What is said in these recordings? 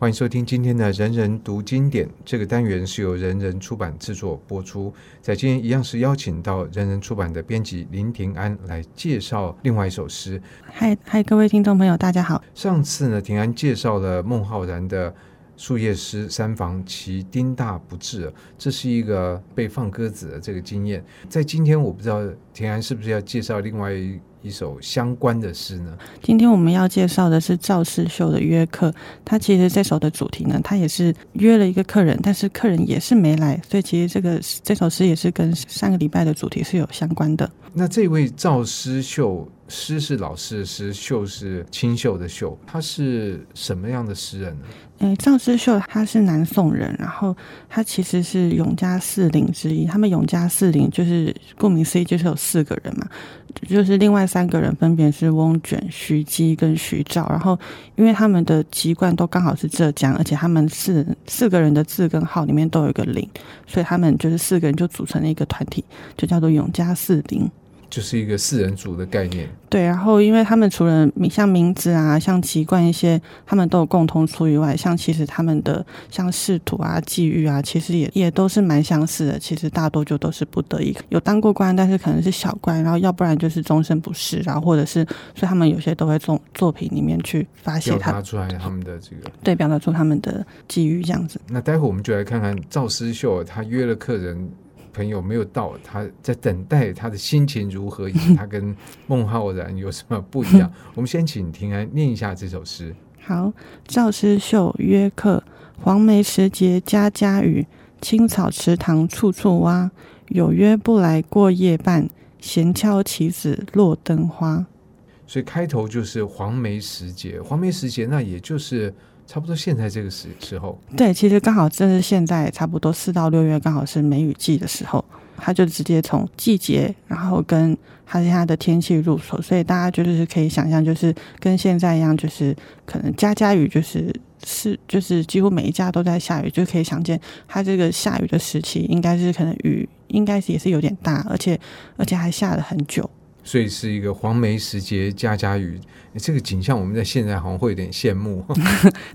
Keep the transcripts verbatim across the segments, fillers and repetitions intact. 欢迎收听今天的人人读经典，这个单元是由人人出版制作播出。在今天一样是邀请到人人出版的编辑林庭安来介绍另外一首诗。嗨嗨，各位听众朋友大家好。上次呢，庭安介绍了孟浩然的树叶诗三房其丁大不至，这是一个被放鸽子的这个经验。在今天我不知道庭安是不是要介绍另外一一首相关的诗呢？今天我们要介绍的是赵世秀的约客。他其实这首的主题呢，他也是约了一个客人，但是客人也是没来，所以其实这个这首诗也是跟上个礼拜的主题是有相关的。那这位赵世秀，诗是老师的诗，秀是清秀的秀，他是什么样的诗人呢？欸、赵之秀他是南宋人，然后他其实是永嘉四伶之一。他们永嘉四伶就是顾名思义就是有四个人嘛，就是另外三个人分别是翁卷、徐姬跟徐肇。然后因为他们的籍贯都刚好是浙江，而且他们四四个人的字跟号里面都有一个伶，所以他们就是四个人就组成了一个团体，就叫做永嘉四伶，就是一个四人组的概念。对，然后因为他们除了像名字啊像籍贯一些他们都有共通处以外，像其实他们的像仕途啊际遇啊其实 也, 也都是蛮相似的。其实大多就都是不得已，有当过官，但是可能是小官，然后要不然就是终身不仕，然后或者是，所以他们有些都会从作品里面去发泄他，表达出来他们的这个，对，表达出他们的际遇这样子。那待会我们就来看看赵世秀他约了客人，朋友没有到，他在等待，他的心情如何，以及他跟孟浩然有什么不一样。我们先请庭安念一下这首诗。好，赵世秀约客。黄梅时节家家雨，青草池塘处处蛙。有约不来过夜半，闲敲棋子落灯花。所以开头就是黄梅时节，黄梅时节那也就是差不多现在这个时时候，对，其实刚好正是现在，差不多四到六月，刚好是梅雨季的时候。他就直接从季节，然后跟他他的天气入手，所以大家就是可以想象，就是跟现在一样，就是可能家家雨，就是是就是几乎每一家都在下雨，就可以想见他这个下雨的时期，应该是可能雨应该也是有点大，而且而且还下了很久。所以是一个黄梅时节家家雨，这个景象我们在现在好像会有点羡慕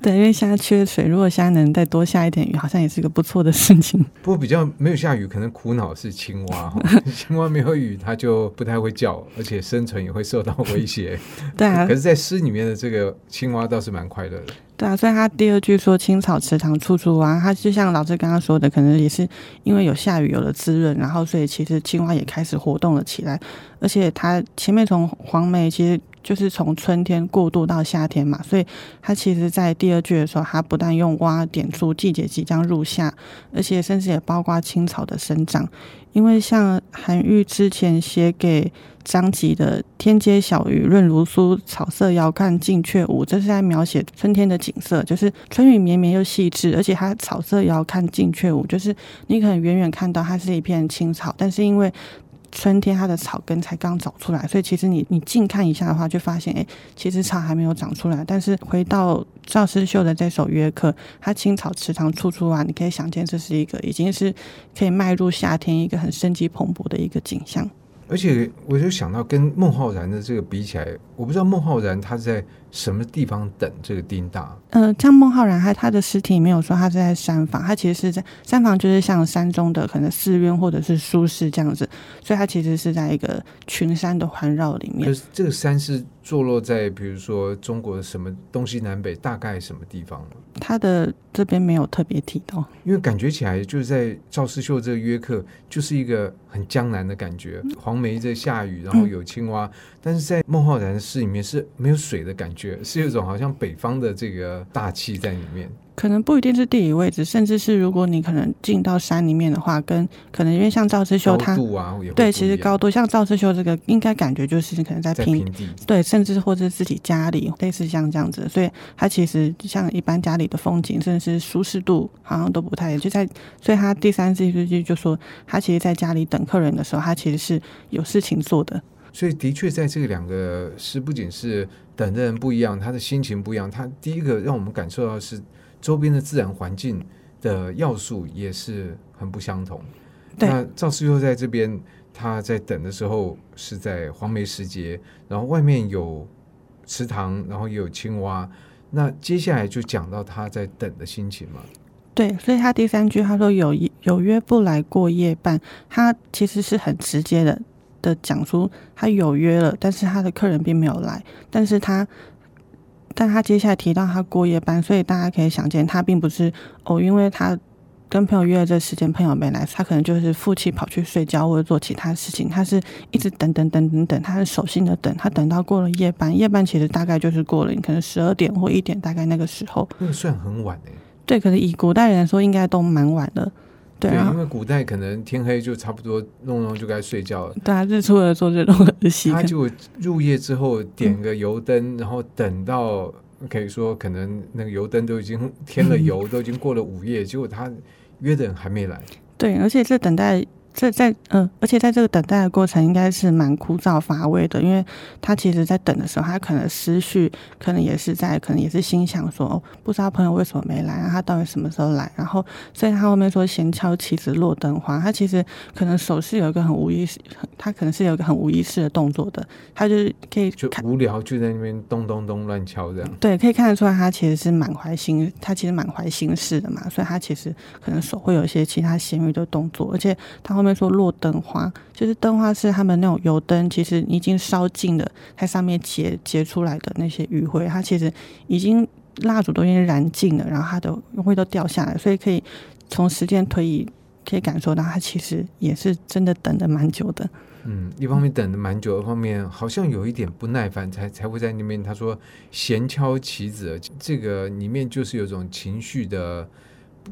对，因为现在缺水，如果现在能再多下一点雨，好像也是个不错的事情。不过比较没有下雨可能苦恼是青蛙青蛙没有雨它就不太会叫，而且生存也会受到威胁对啊，可是在诗里面的这个青蛙倒是蛮快乐的。对啊，所以他第二句说青草池塘处处蛙，他就像老师刚刚说的，可能也是因为有下雨有了滋润，然后所以其实青蛙也开始活动了起来。而且他前面从黄梅其实就是从春天过渡到夏天嘛，所以他其实在第二句的时候，他不但用蛙点出季节即将入夏，而且甚至也包括青草的生长。因为像韩愈之前写给张籍的天街小雨润如酥，草色遥看近却无，这是在描写春天的景色，就是春雨绵绵又细致，而且它草色遥看近却无，就是你可能远远看到它是一片青草，但是因为春天它的草根才刚长出来，所以其实你你近看一下的话就发现，哎，其实草还没有长出来。但是回到赵世秀的这首约客，它青草池塘处处啊，你可以想见这是一个已经是可以迈入夏天一个很生机蓬勃的一个景象。而且我就想到跟孟浩然的这个比起来，我不知道孟浩然他在什么地方等这个丁大。呃，像孟浩然他他的诗题没有说他是在山房，他其实是在山房，就是像山中的可能寺院或者是书室这样子，所以他其实是在一个群山的环绕里面。就是这个山是坐落在比如说中国的什么东西南北大概什么地方？他的这边没有特别提到，因为感觉起来就是在赵世秀这个约客就是一个很江南的感觉，黄梅在下雨，然后有青蛙、嗯、但是在孟浩然的诗里面是没有水的感觉，是有一种好像北方的这个大气在里面。可能不一定是地理位置，甚至是如果你可能进到山里面的话，跟可能因为像赵世秀他高度啊，对，其实高度像赵世秀这个应该感觉就是可能在 平, 在平地，对，甚至或者自己家里类似像这样子，所以他其实像一般家里的风景甚至是舒适度好像都不太就在，所以他第三句就说他其实在家里等客人的时候，他其实是有事情做的。所以的确在这两个诗不仅是等的人不一样，他的心情不一样，他第一个让我们感受到是周边的自然环境的要素也是很不相同。那赵世秀在这边他在等的时候是在黄梅时节，然后外面有池塘，然后也有青蛙，那接下来就讲到他在等的心情嘛。对，所以他第三句他说 有, 有约不来过夜伴，他其实是很直接的的讲出他有约了，但是他的客人并没有来，但是他但他接下来提到他过夜班，所以大家可以想见他并不是哦，因为他跟朋友约了这时间朋友没来，他可能就是负气跑去睡觉或者做其他事情，他是一直等等等等等，他是守信的等，他等到过了夜班，夜班其实大概就是过了你可能十二点或一点大概那个时候，那个算很晚耶、欸、对，可是以古代人来说应该都蛮晚的，对，因为古代可能天黑就差不多弄弄就该睡觉了，对啊，日出而作日落而息，他就入夜之后点个油灯、嗯、然后等到可以说可能那个油灯都已经添了油、嗯、都已经过了午夜，结果他约的人还没来，对，而且这等待这在、呃、而且在这个等待的过程应该是蛮枯燥乏味的，因为他其实在等的时候他可能思绪可能也是在可能也是心想说、哦、不知道朋友为什么没来、啊、他到底什么时候来，然后所以他后面说闲敲棋子落灯花，他其实可能手是有一个很无意识，他可能是有一个很无意识的动作的，他就是可以就无聊就在那边咚咚咚乱敲这样，对，可以看得出来他其实是满怀心他其实满怀心事的嘛，所以他其实可能手会有一些其他闲余的动作，而且他后面说落灯花，就是灯花是他们那种油灯其实已经烧尽了在上面 结, 结出来的那些余晖，它其实已经蜡烛都已经燃尽了，然后它的余晖都掉下来，所以可以从时间推移可以感受到它其实也是真的等了蛮久的。嗯，一方面等了蛮久，一方面好像有一点不耐烦 才, 才会在那边，他说闲敲棋子，这个里面就是有一种情绪的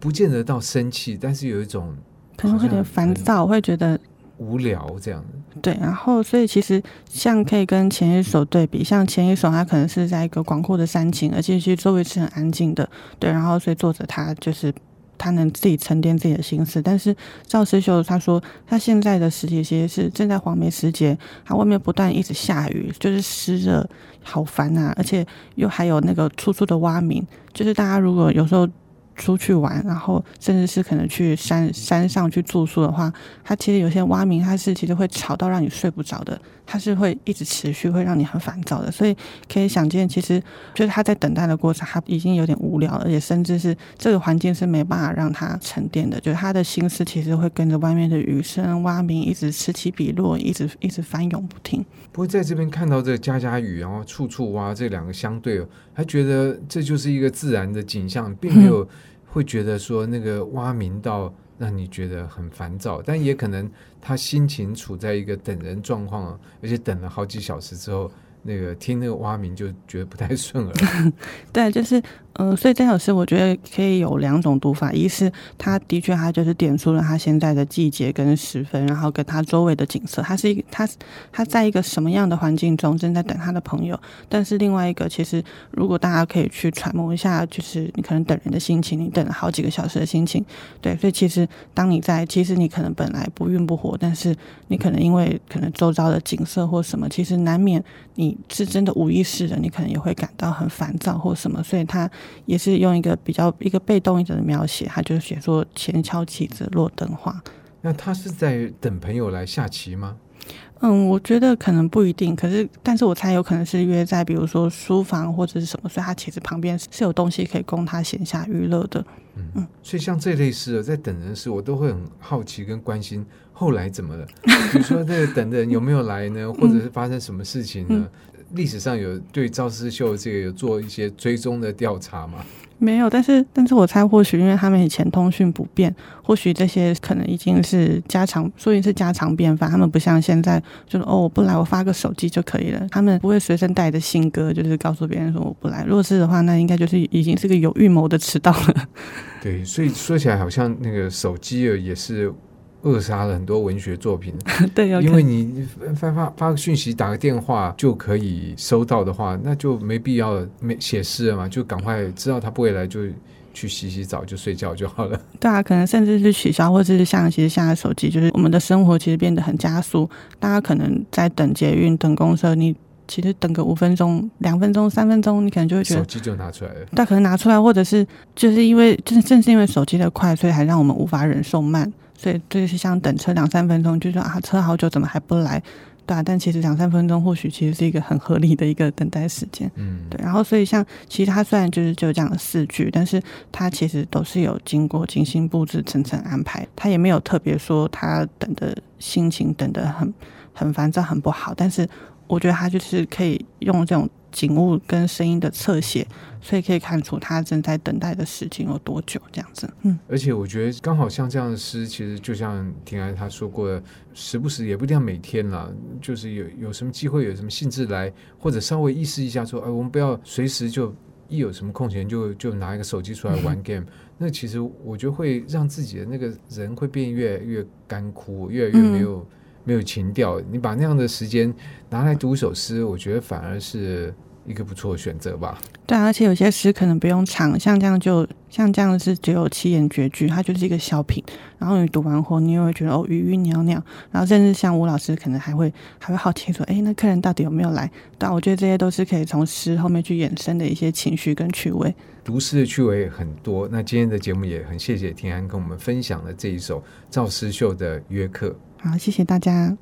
不见得到生气，但是有一种可能会有点烦躁，会觉得无聊这样。对，然后所以其实像可以跟前一首对比，像前一首它可能是在一个广阔的山情，而且其实周围是很安静的，对，然后所以作者他就是他能自己沉淀自己的心思，但是赵师修他说他现在的时节其实是正在黄梅时节，他外面不但一直下雨，就是湿热好烦啊，而且又还有那个处处的蛙鸣，就是大家如果有时候出去玩，然后甚至是可能去 山, 山上去住宿的话，它其实有些蛙鸣它是其实会吵到让你睡不着的，它是会一直持续会让你很烦躁的，所以可以想见其实就是他在等待的过程他已经有点无聊了，而且甚至是这个环境是没办法让他沉淀的，就是他的心思其实会跟着外面的雨声蛙鸣一直此起彼落，一直一直翻涌不停。不过在这边看到这家家雨然后处处蛙、啊、这两个相对还觉得这就是一个自然的景象，并没有、嗯会觉得说那个蛙鸣到让你觉得很烦躁，但也可能他心情处在一个等人状况、啊、而且等了好几小时之后那个听那个蛙鸣就觉得不太顺耳对，就是呃，所以这首诗我觉得可以有两种读法，一是他的确他就是点出了他现在的季节跟时分，然后跟他周围的景色，他是一个他他在一个什么样的环境中正在等他的朋友，但是另外一个其实如果大家可以去揣摩一下，就是你可能等人的心情，你等了好几个小时的心情，对，所以其实当你在其实你可能本来不愠不火，但是你可能因为可能周遭的景色或什么，其实难免你是真的无意识的，你可能也会感到很烦躁或什么，所以他也是用一个比较一个被动一点的描写，他就是写说闲敲棋子落灯花。那他是在等朋友来下棋吗？嗯，我觉得可能不一定，可是但是我猜有可能是约在比如说书房或者是什么，所以他其实旁边是有东西可以供他闲暇娱乐的。嗯嗯，所以像这类诗在等人时我都会很好奇跟关心后来怎么了比如说那个等人有没有来呢或者是发生什么事情呢、嗯、历史上有对赵师秀这个有做一些追踪的调查吗？没有，但是但是我猜或许因为他们以前通讯不便，或许这些可能已经是家常，所以是家常便饭，他们不像现在就是哦我不来我发个手机就可以了，他们不会随身带着信鸽就是告诉别人说我不来，若是的话那应该就是已经是个有预谋的迟到了。对，所以说起来好像那个手机也是扼杀了很多文学作品对，因为你 发, 发, 发个讯息打个电话就可以收到的话，那就没必要写诗了嘛，就赶快知道他不会来就去洗洗澡就睡觉就好了。对啊，可能甚至是取消，或者是像其实现在手机就是我们的生活其实变得很加速，大家可能在等捷运等公车，你其实等个五分钟两分钟三分钟你可能就会觉得手机就拿出来了，但可能拿出来或者是就是因为就是正是因为手机的快，所以还让我们无法忍受慢，所以就是像等车两三分钟就说啊车好久怎么还不来，对啊，但其实两三分钟或许其实是一个很合理的一个等待时间。嗯，对，然后所以像其实它虽然就是就这样的四句，但是它其实都是有经过精心布置层层安排，它也没有特别说它等的心情等的很很烦躁很不好，但是我觉得它就是可以用这种景物跟声音的侧写，所以可以看出他正在等待的时间有多久这样子。嗯，而且我觉得刚好像这样的诗，其实就像庭安他说过的，时不时也不一定要每天啦，就是有有什么机会有什么兴致来，或者稍微意识一下说，哎，我们不要随时就一有什么空闲就就拿一个手机出来玩 game、嗯、那其实我觉得会让自己的那个人会变越来越干枯，越来越没有、嗯没有情调。你把那样的时间拿来读首诗，我觉得反而是一个不错的选择吧。对啊，而且有些诗可能不用长，像这样就像这样是只有七言绝句，它就是一个小品，然后你读完后你又会觉得哦鱼鱼袅袅，然后甚至像吴老师可能还会还会好奇说，哎，那客人到底有没有来。但我觉得这些都是可以从诗后面去衍生的一些情绪跟趣味，读诗的趣味很多。那今天的节目也很谢谢庭安跟我们分享了这一首赵诗秀的《约客》。好，谢谢大家。